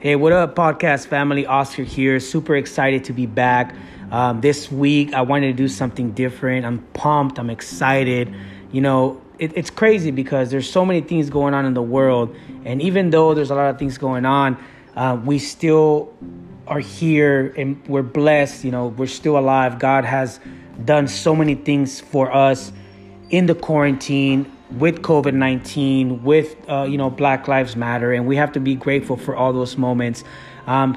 Hey, what up, podcast family? Oscar here. Super excited to be back. This week, I wanted to do something different. I'm pumped. I'm excited. You know, it's crazy because there's so many things going on in the world. And even though there's a lot of things going on, we still are here and we're blessed. You know, we're still alive. God has done so many things for us in the quarantine, with COVID-19, with, Black Lives Matter. And we have to be grateful for all those moments.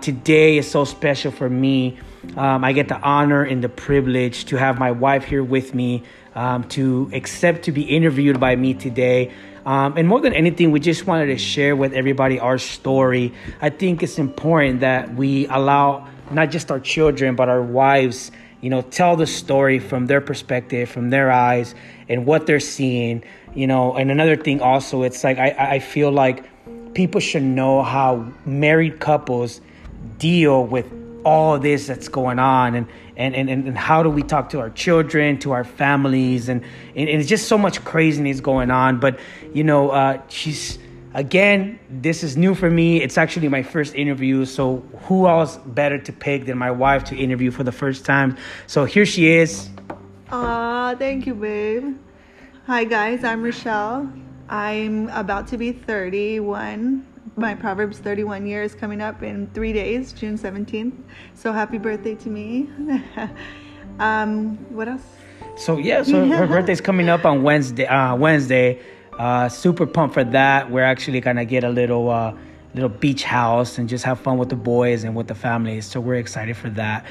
Today is so special for me. I get the honor and the privilege to have my wife here with me, to accept to be interviewed by me today. And more than anything, we just wanted to share with everybody our story. I think it's important that we allow not just our children, but our wives, you know, tell the story from their perspective, from their eyes and what they're seeing, you know. And another thing also, it's like I feel like people should know how married couples deal with all this that's going on and how do we talk to our children, to our families. And it's just so much craziness going on. But, you know, she's, again, this is new for me. It's actually my first interview. So who else better to pick than my wife to interview for the first time? So here she is. Thank you, babe. Hi, guys. I'm Rochelle. I'm about to be 31. My Proverbs 31 year is coming up in 3 days, June 17th. So happy birthday to me. What else? So her birthday's coming up on Wednesday. Super pumped for that. We're actually gonna get a little beach house and just have fun with the boys and with the families. So we're excited for that.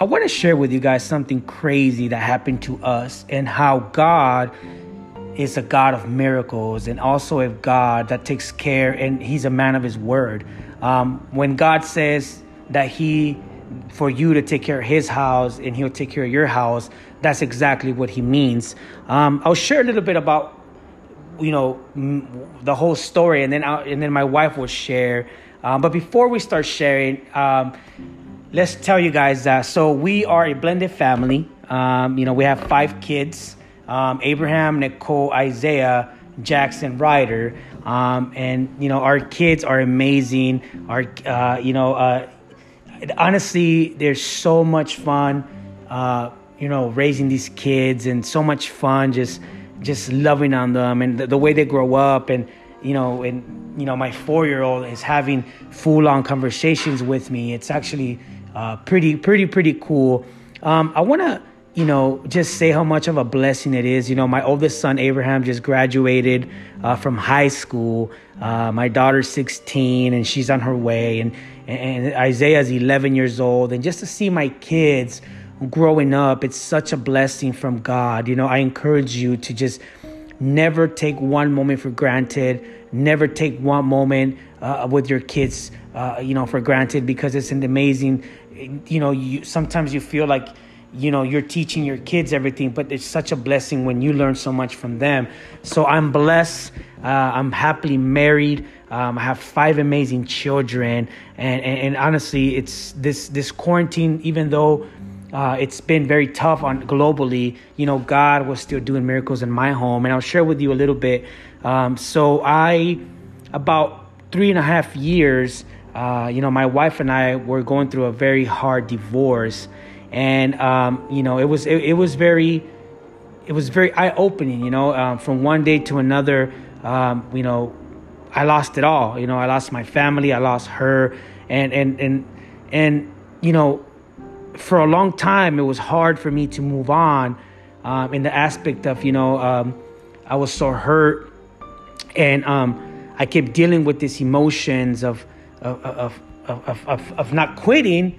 I want to share with you guys something crazy that happened to us and how God is a God of miracles and also a God that takes care, and He's a man of His word. When God says that for you to take care of His house and He'll take care of your house, that's exactly what He means. I'll share a little bit about, you know, the whole story, and then my wife will share. But before we start sharing, let's tell you guys that. So we are a blended family. We have 5 kids: Abraham, Nicole, Isaiah, Jackson, Ryder. Our kids are amazing. Honestly, there's so much fun, raising these kids, and so much fun just loving on them and the way they grow up. And my 4-year-old is having full-on conversations with me. It's actually pretty cool. I want to, just say how much of a blessing it is. You know, my oldest son, Abraham, just graduated from high school. My daughter's 16 and she's on her way. And Isaiah's 11 years old. And just to see my kids growing up, it's such a blessing from God. You know, I encourage you to just never take one moment for granted. Never take one moment with your kids, for granted, because it's an amazing, sometimes you feel like, you're teaching your kids everything, but it's such a blessing when you learn so much from them. So I'm blessed. I'm happily married. I have 5 amazing children. And honestly, it's this quarantine, even though it's been very tough on globally, God was still doing miracles in my home. And I'll share with you a little bit. About 3.5 years, my wife and I were going through a very hard divorce. And, it was very eye-opening, from one day to another. I lost it all. I lost my family. I lost her. And, for a long time, it was hard for me to move on, in the aspect of, I was so hurt, and, I kept dealing with these emotions of not quitting.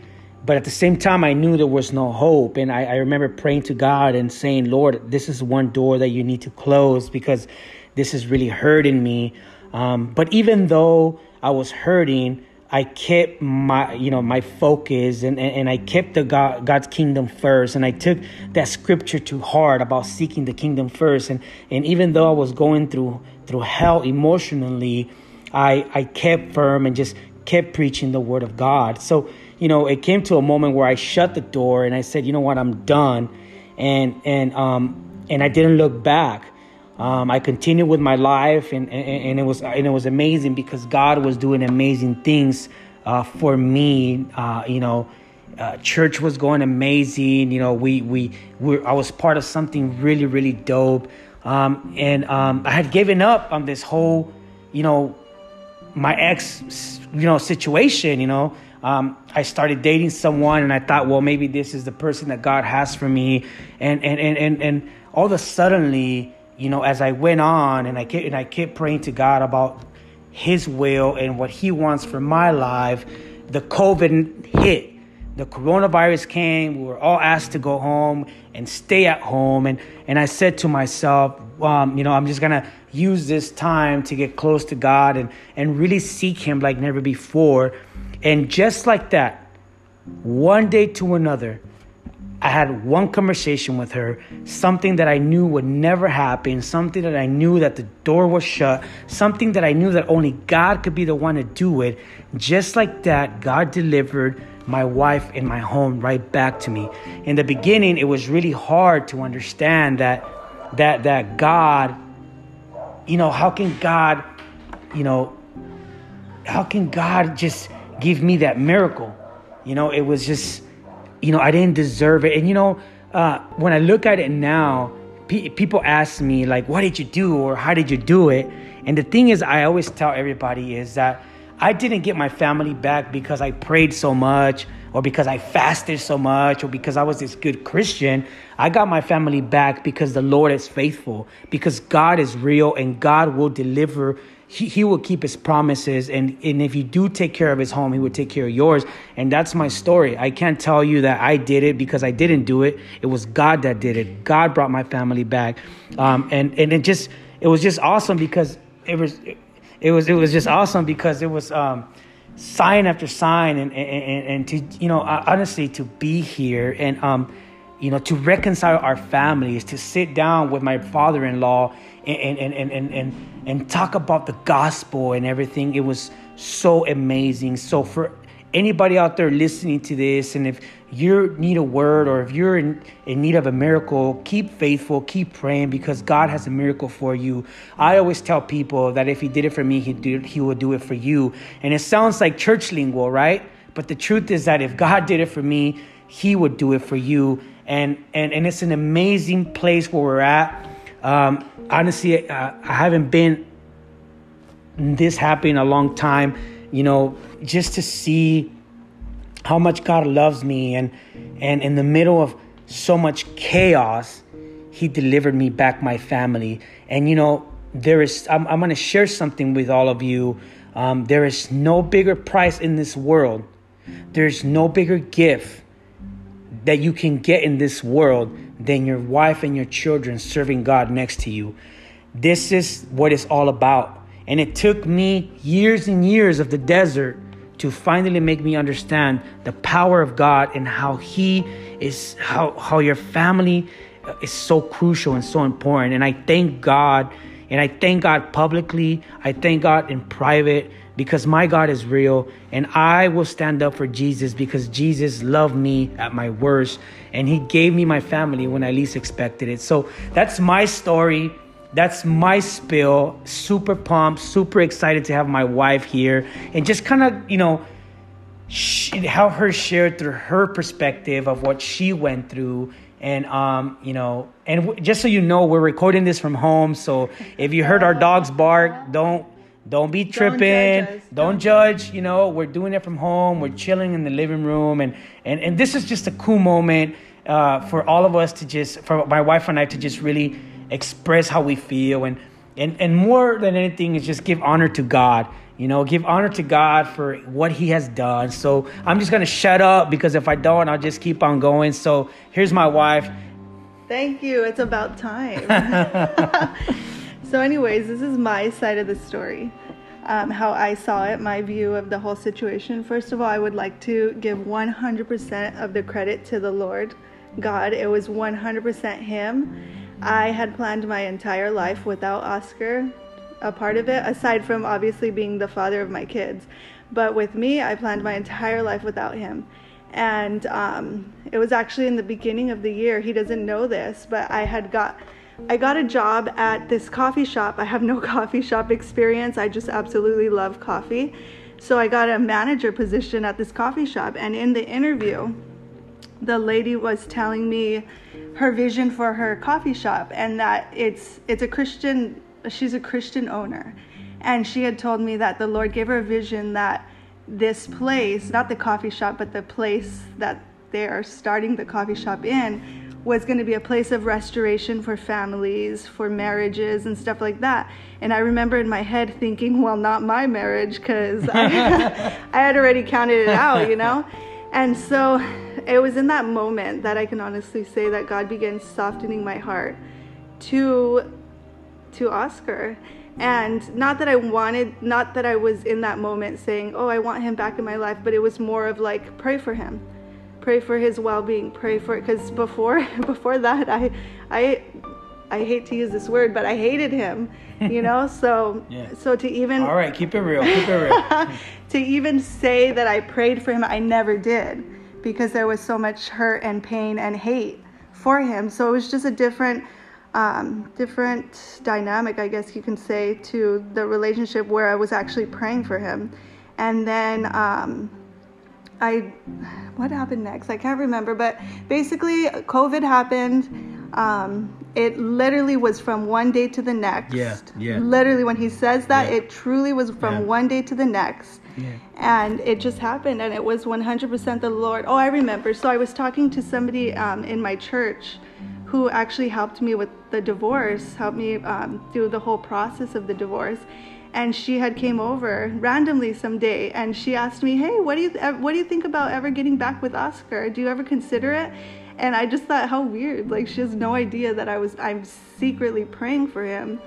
But at the same time, I knew there was no hope. And I remember praying to God and saying, Lord, this is one door that you need to close, because this is really hurting me. But even though I was hurting, I kept my, my focus, and I kept the God's kingdom first. And I took that scripture to heart about seeking the kingdom first. And even though I was going through hell emotionally, I kept firm and just kept preaching the word of God. So, it came to a moment where I shut the door and I said, you know what, I'm done. And I didn't look back. I continued with my life, and it was amazing because God was doing amazing things for me. Church was going amazing. I was part of something really, really dope. I had given up on this whole, my ex, situation. I started dating someone, and I thought, well, maybe this is the person that God has for me. And all of a suddenly, as I went on, and I kept praying to God about His will and what He wants for my life, the COVID hit. The coronavirus came. We were all asked to go home and stay at home. And I said to myself, I'm just going to use this time to get close to God and really seek Him like never before. And just like that, one day to another, I had one conversation with her, something that I knew would never happen, something that I knew that the door was shut, something that I knew that only God could be the one to do it. Just like that, God delivered my wife and my home right back to me. In the beginning, it was really hard to understand that God, how can God just give me that miracle? It was just, I didn't deserve it. And, when I look at it now, people ask me, like, what did you do or how did you do it? And the thing is, I always tell everybody is that I didn't get my family back because I prayed so much or because I fasted so much or because I was this good Christian. I got my family back because the Lord is faithful, because God is real and God will deliver. He will keep His promises. And if you do take care of His home, He will take care of yours. And that's my story. I can't tell you that I did it because I didn't do it. It was God that did it. God brought my family back. It was just awesome because it was sign after sign. And to, honestly, to be here and, to reconcile our families, to sit down with my father-in-law and talk about the gospel and everything. It was so amazing. So for anybody out there listening to this, and if you need a word or if you're in need of a miracle, keep faithful, keep praying, because God has a miracle for you. I always tell people that if He did it for me, He will do it for you. And it sounds like church lingo, right? But the truth is that if God did it for me, He would do it for you. And it's an amazing place where we're at. Honestly, I haven't been this happy in a long time, just to see how much God loves me. And in the middle of so much chaos, He delivered me back, my family. And, I'm going to share something with all of you. There is no bigger prize in this world. There's no bigger gift that you can get in this world than your wife and your children serving God next to you. This is what it's all about. And it took me years and years of the desert to finally make me understand the power of God and how He is, how your family is so crucial and so important. And I thank God, and I thank God publicly. I thank God in private, because my God is real, and I will stand up for Jesus, because Jesus loved me at my worst, and He gave me my family when I least expected it. So that's my story. That's my spill. Super pumped, super excited to have my wife here and just kind of, have her share through her perspective of what she went through. And, just so you know, we're recording this from home. So if you heard our dogs bark, don't be tripping. Don't judge. We're doing it from home. We're chilling in the living room. And this is just a cool moment for all of us for my wife and I to just really express how we feel. And more than anything is just give honor to God. Give honor to God for what He has done. So I'm just going to shut up, because if I don't, I'll just keep on going. So here's my wife. Thank you. It's about time. So anyways, this is my side of the story, how I saw it, my view of the whole situation. First of all, I would like to give 100% of the credit to the Lord God. It was 100% Him. I had planned my entire life without Oscar a part of it, aside from obviously being the father of my kids. But with me, I planned my entire life without him. And it was actually in the beginning of the year. He doesn't know this, but I had got I got a job at this coffee shop. I have no coffee shop experience. I just absolutely love coffee. So I got a manager position at this coffee shop, and in the interview, the lady was telling me her vision for her coffee shop, and that she's a Christian owner. And she had told me that the Lord gave her a vision that this place, not the coffee shop, but the place that they are starting the coffee shop in, was going to be a place of restoration for families, for marriages and stuff like that. And I remember in my head thinking, well, not my marriage, because I had already counted it out, you know? And so it was in that moment that I can honestly say that God began softening my heart to Oscar. And not that I was in that moment saying, oh, I want him back in my life, but it was more of like, pray for him. Pray for his well-being, pray for it. Because before that, I hate to use this word, but I hated him, you know? So, yeah. So to even... All right, keep it real. To even say that I prayed for him, I never did, because there was so much hurt and pain and hate for him. So it was just a different, different dynamic, I guess you can say, to the relationship where I was actually praying for him. And then... what happened next? I can't remember, but basically COVID happened. It literally was from one day to the next. Yeah. Literally, when he says that, it truly was from one day to the next. Yeah. And it just happened, and it was 100% the Lord. Oh, I remember. So I was talking to somebody in my church who actually helped me with the divorce, helped me through the whole process of the divorce. And she had came over randomly some day, and she asked me, hey, what do you think about ever getting back with Oscar? Do you ever consider it? And I just thought, how weird. Like, she has no idea that I'm secretly praying for him,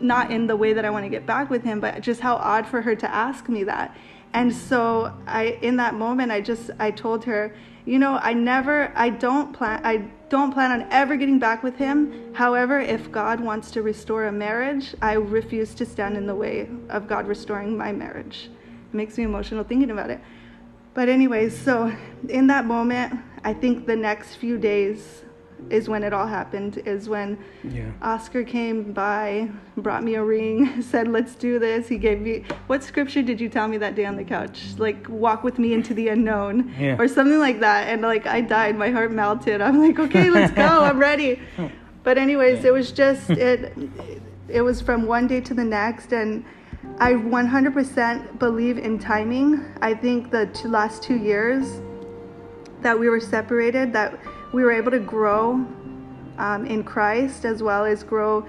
not in the way that I want to get back with him, but just how odd for her to ask me that. And so in that moment I told her, you know, I don't plan on ever getting back with him. However, if God wants to restore a marriage, I refuse to stand in the way of God restoring my marriage. It makes me emotional thinking about it. But anyways, so in that moment, I think the next few days is when it all happened, is when Oscar came by, brought me a ring, said, let's do this. He gave me, what scripture did you tell me that day on the couch? Like, walk with me into the unknown or something like that. And like, I died, my heart melted. I'm like, okay, let's go. I'm ready. But anyways, it was just, it was from one day to the next. And I 100% believe in timing. I think the last 2 years that we were separated, that we were able to grow in Christ, as well as grow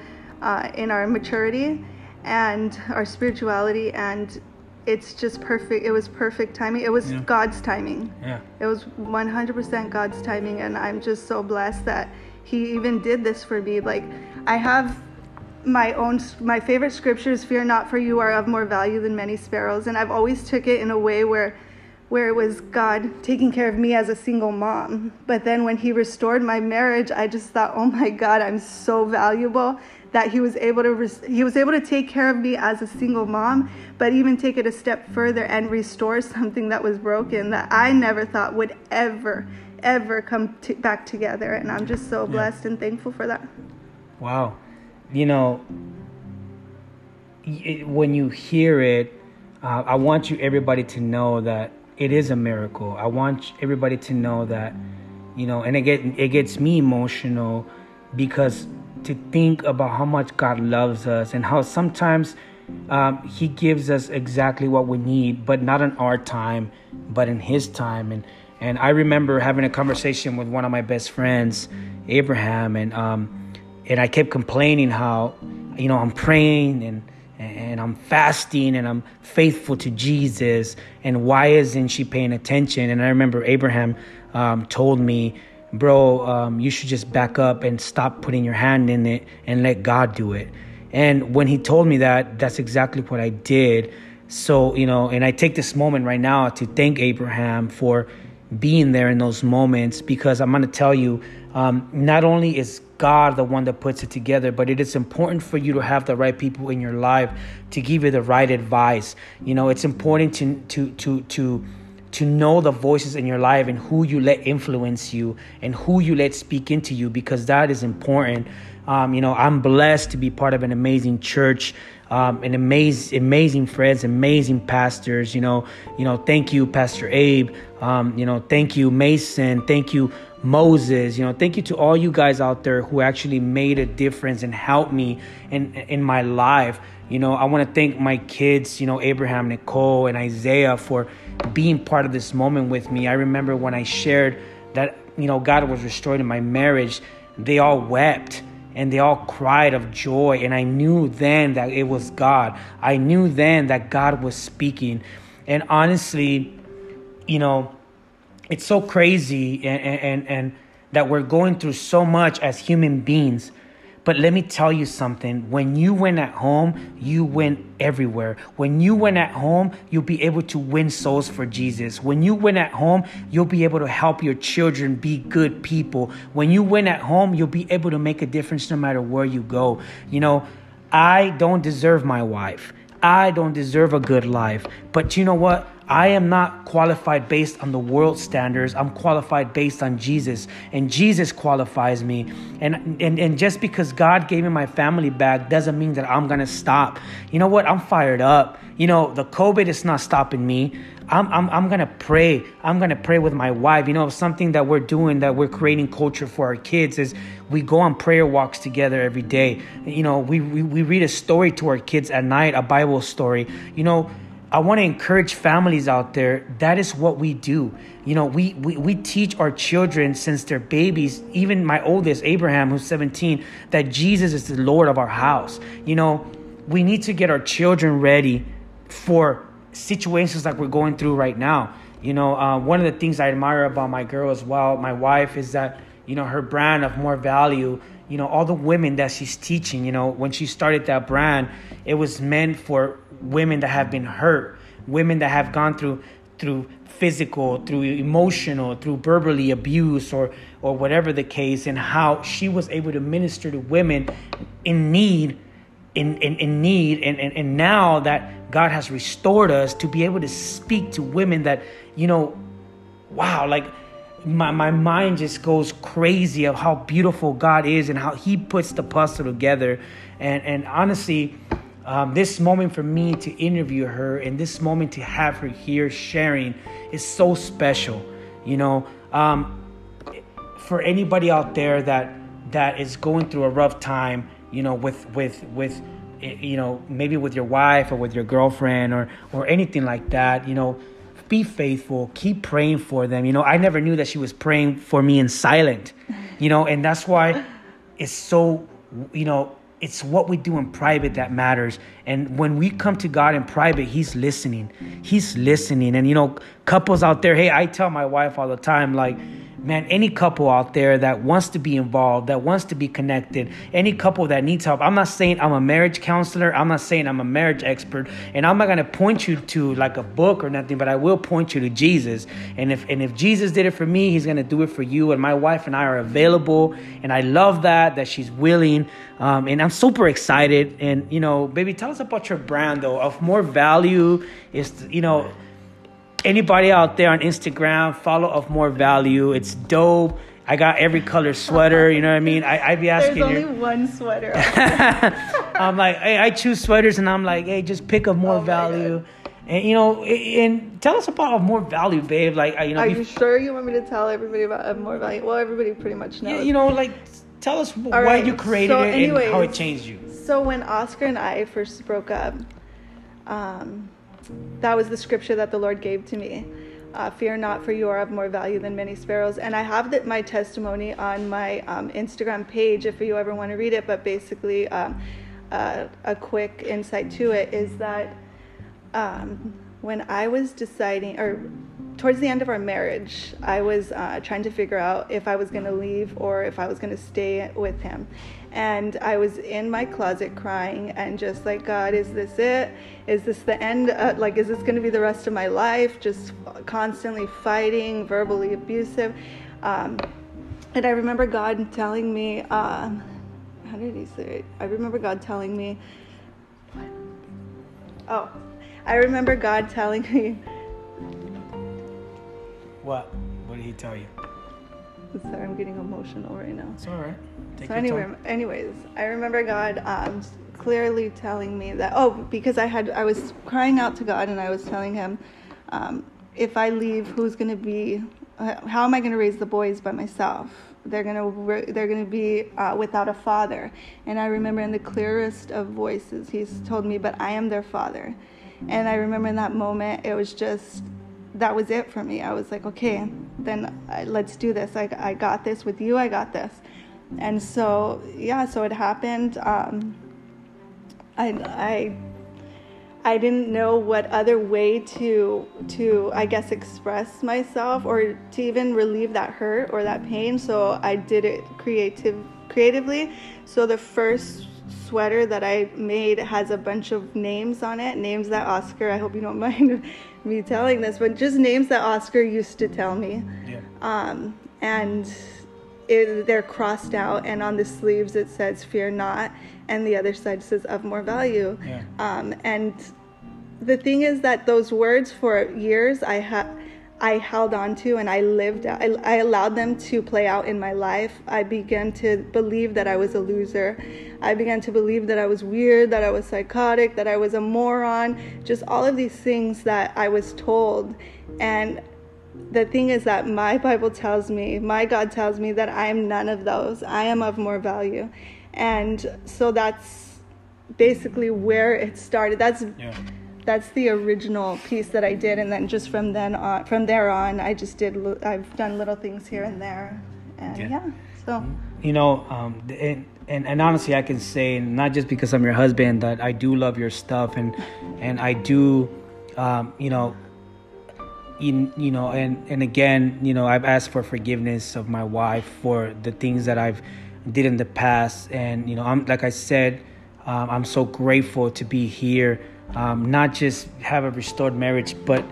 in our maturity and our spirituality, and it's just perfect. It was perfect timing. It was God's timing. Yeah. It was 100% God's timing, and I'm just so blessed that He even did this for me. Like, I have my favorite scriptures, fear not, for you are of more value than many sparrows, and I've always took it in a way where it was God taking care of me as a single mom. But then when He restored my marriage, I just thought, oh my God, I'm so valuable that He was able to take care of me as a single mom, but even take it a step further and restore something that was broken that I never thought would ever come back together. And I'm just so blessed and thankful for that. Wow. You know, when you hear it, I want everybody to know that it is a miracle. I want everybody to know that, you know, and it gets me emotional, because to think about how much God loves us and how sometimes He gives us exactly what we need, but not in our time, but in His time. And I remember having a conversation with one of my best friends, Abraham, and I kept complaining how, you know, I'm praying and I'm fasting and I'm faithful to Jesus, and why isn't she paying attention? And I remember Abraham told me, bro, you should just back up and stop putting your hand in it and let God do it. And when he told me that, that's exactly what I did. So, you know, and I take this moment right now to thank Abraham for being there in those moments, because I'm going to tell you, not only is God the one that puts it together, but it is important for you to have the right people in your life to give you the right advice. You know, it's important to to know the voices in your life and who you let influence you and who you let speak into you, because that is important. I'm blessed to be part of an amazing church, and amazing friends, amazing pastors. Thank you, Pastor Abe. Thank you, Mason. Thank you, Moses. Thank you to all you guys out there who actually made a difference and helped me in my life. I want to thank my kids, Abraham, Nicole, and Isaiah, for being part of this moment with me. I remember when I shared that, God was restored in my marriage, they all wept. And they all cried of joy. And I knew then that it was God. I knew then that God was speaking. And honestly, it's so crazy and that we're going through so much as human beings. But let me tell you something. When you win at home, you win everywhere. When you win at home, you'll be able to win souls for Jesus. When you win at home, you'll be able to help your children be good people. When you win at home, you'll be able to make a difference no matter where you go. I don't deserve my wife. I don't deserve a good life. But you know what? I am not qualified based on the world standards. I'm qualified based on Jesus, and Jesus qualifies me. And just because God gave me my family back doesn't mean that I'm going to stop. You know what? I'm fired up. The COVID is not stopping me. I'm going to pray. I'm going to pray with my wife. Something that we're doing, that we're creating culture for our kids, is we go on prayer walks together every day. We read a story to our kids at night, a Bible story. I want to encourage families out there. That is what we do. We teach our children since they're babies, even my oldest, Abraham, who's 17, that Jesus is the Lord of our house. We need to get our children ready for situations like we're going through right now. One of the things I admire about my girl as well, my wife, is that, her brand of More Value, all the women that she's teaching, when she started that brand, it was meant for women that have been hurt, women that have gone through physical, through emotional, through verbally abuse or whatever the case, and how she was able to minister to women in need, and now that God has restored us to be able to speak to women that, wow, like my mind just goes crazy of how beautiful God is and how he puts the puzzle together. And honestly, this moment for me to interview her and this moment to have her here sharing is so special. For anybody out there that is going through a rough time, maybe with your wife or with your girlfriend or anything like that, be faithful, keep praying for them. I never knew that she was praying for me in silent, and that's why it's so, it's what we do in private that matters. And when we come to God in private, he's listening. And, couples out there, hey, I tell my wife all the time, like, man, any couple out there that wants to be involved, that wants to be connected, any couple that needs help, I'm not saying I'm a marriage counselor. I'm not saying I'm a marriage expert. And I'm not going to point you to like a book or nothing, but I will point you to Jesus. And if Jesus did it for me, he's going to do it for you. And my wife and I are available. And I love that she's willing. And I'm super excited. And, baby, tell us about your brand, though, of More Value. Is, anybody out there on Instagram, follow Of More Value. It's dope. I got every color sweater. You know what I mean? I'd be asking. There's only one sweater. I'm like, hey, I choose sweaters, and I'm like, hey, just pick Of More Value. And, and tell us about Of More Value, babe. Like, are you sure you want me to tell everybody about Of More Value? Well, everybody pretty much knows. Yeah, tell us why you created it, anyways, and how it changed you. So when Oscar and I first broke up, that was the scripture that the Lord gave to me. Fear not, for you are of more value than many sparrows. And I have my testimony on my Instagram page if you ever want to read it. But basically, a quick insight to it is that when I was deciding, or towards the end of our marriage, I was trying to figure out if I was going to leave or if I was going to stay with him. And I was in my closet crying and just like, God, is this it? Is this the end? Is this going to be the rest of my life? Just constantly fighting, verbally abusive. And I remember God telling me, how did he say it? I remember God telling me, I remember God telling me, What? What did he tell you? I'm sorry, I'm getting emotional right now. It's all right. Take your time. Anyways, I remember God clearly telling me that, because I was crying out to God and I was telling him, if I leave, who's going to be, how am I going to raise the boys by myself? They're gonna be without a father. And I remember in the clearest of voices, he's told me, but I am their father. And I remember in that moment, it was just, that was it for me. I was like, okay, then let's do this. I got this with you, I got this. And so, yeah, so it happened. I didn't know what other way to I guess express myself or to even relieve that hurt or that pain. So I did it creatively. So the first sweater that I made has a bunch of names on it, names that Oscar, I hope you don't mind me telling this, but just names that Oscar used to tell me. Yeah. They're crossed out, and on the sleeves it says "Fear not," and the other side says "Of more value." Yeah. And the thing is that those words for years I held on to, and I lived. I allowed them to play out in my life. I began to believe that I was a loser. I began to believe that I was weird, that I was psychotic, that I was a moron. Just all of these things that I was told, and the thing is that my Bible tells me, my God tells me that I am none of those. I am of more value. And so that's basically where it started. That's the original piece that I did. And then just from there on, I've done little things here and there. And so. You know, and honestly, I can say, not just because I'm your husband, that I do love your stuff. And I do, and again, I've asked for forgiveness of my wife for the things that I've did in the past. And, I'm, like I said, I'm so grateful to be here. Not just have a restored marriage, but,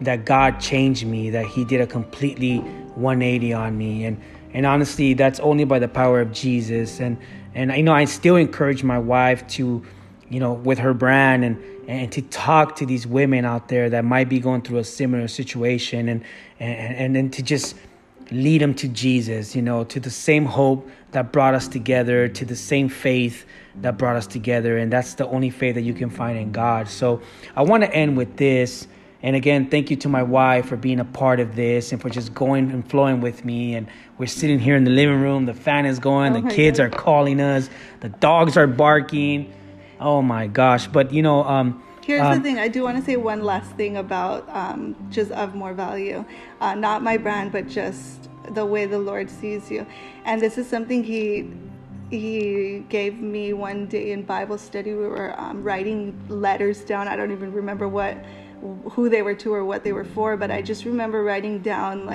that God changed me, that he did a completely 180 on me. And honestly, that's only by the power of Jesus. And I still encourage my wife to, with her brand and to talk to these women out there that might be going through a similar situation and to just lead them to Jesus, to the same hope that brought us together, to the same faith that brought us together. And that's the only faith that you can find in God. So I want to end with this. And again, thank you to my wife for being a part of this and for just going and flowing with me. And we're sitting here in the living room. The fan is going. The kids are calling us. The dogs are barking. Oh my gosh. But here's the thing. I do want to say one last thing about just of more value, not my brand, but just the way the Lord sees you. And this is something he gave me one day in Bible study. We were writing letters down. I don't even remember who they were to or what they were for, but I just remember writing down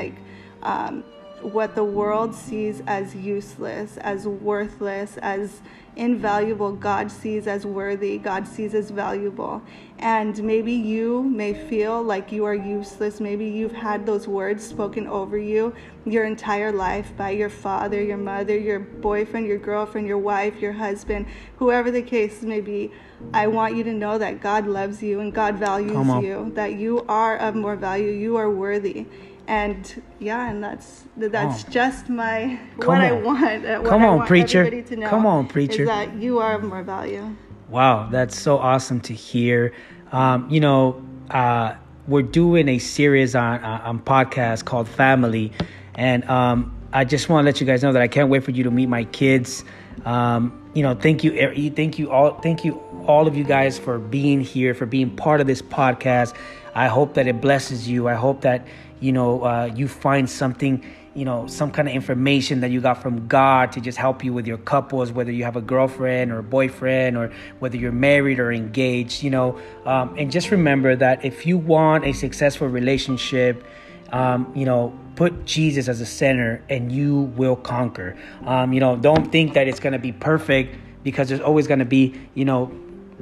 what the world sees as useless, as worthless, as invaluable, God sees as worthy, God sees as valuable. And maybe you may feel like you are useless. Maybe you've had those words spoken over you your entire life by your father, your mother, your boyfriend, your girlfriend, your wife, your husband, whoever the case may be. I want you to know that God loves you and God values you, that you are of more value, you are worthy. And that's just my I want everybody to know. Come on, preacher! Is that you are of more value. Wow, that's so awesome to hear. We're doing a series on podcast called Family, and I just want to let you guys know that I can't wait for you to meet my kids. Thank you all of you guys for being here, for being part of this podcast. I hope that it blesses you. I hope that you find something, some kind of information that you got from God to just help you with your couples, whether you have a girlfriend or a boyfriend or whether you're married or engaged, and just remember that if you want a successful relationship, put Jesus as a center and you will conquer. Don't think that it's going to be perfect because there's always going to be,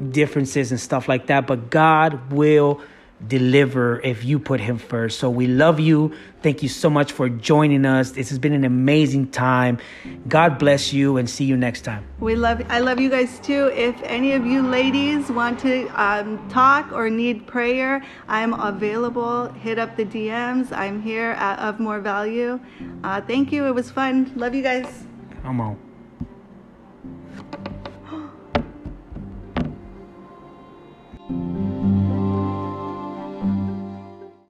differences and stuff like that, but God will deliver if you put him first. So we love you. Thank you so much for joining us. This has been an amazing time. God bless you, and see you next time. I love you guys too. If any of you ladies want to talk or need prayer, I'm available. Hit up the DMs. I'm here at Of More Value. Thank you. It was fun. Love you guys. I'm out.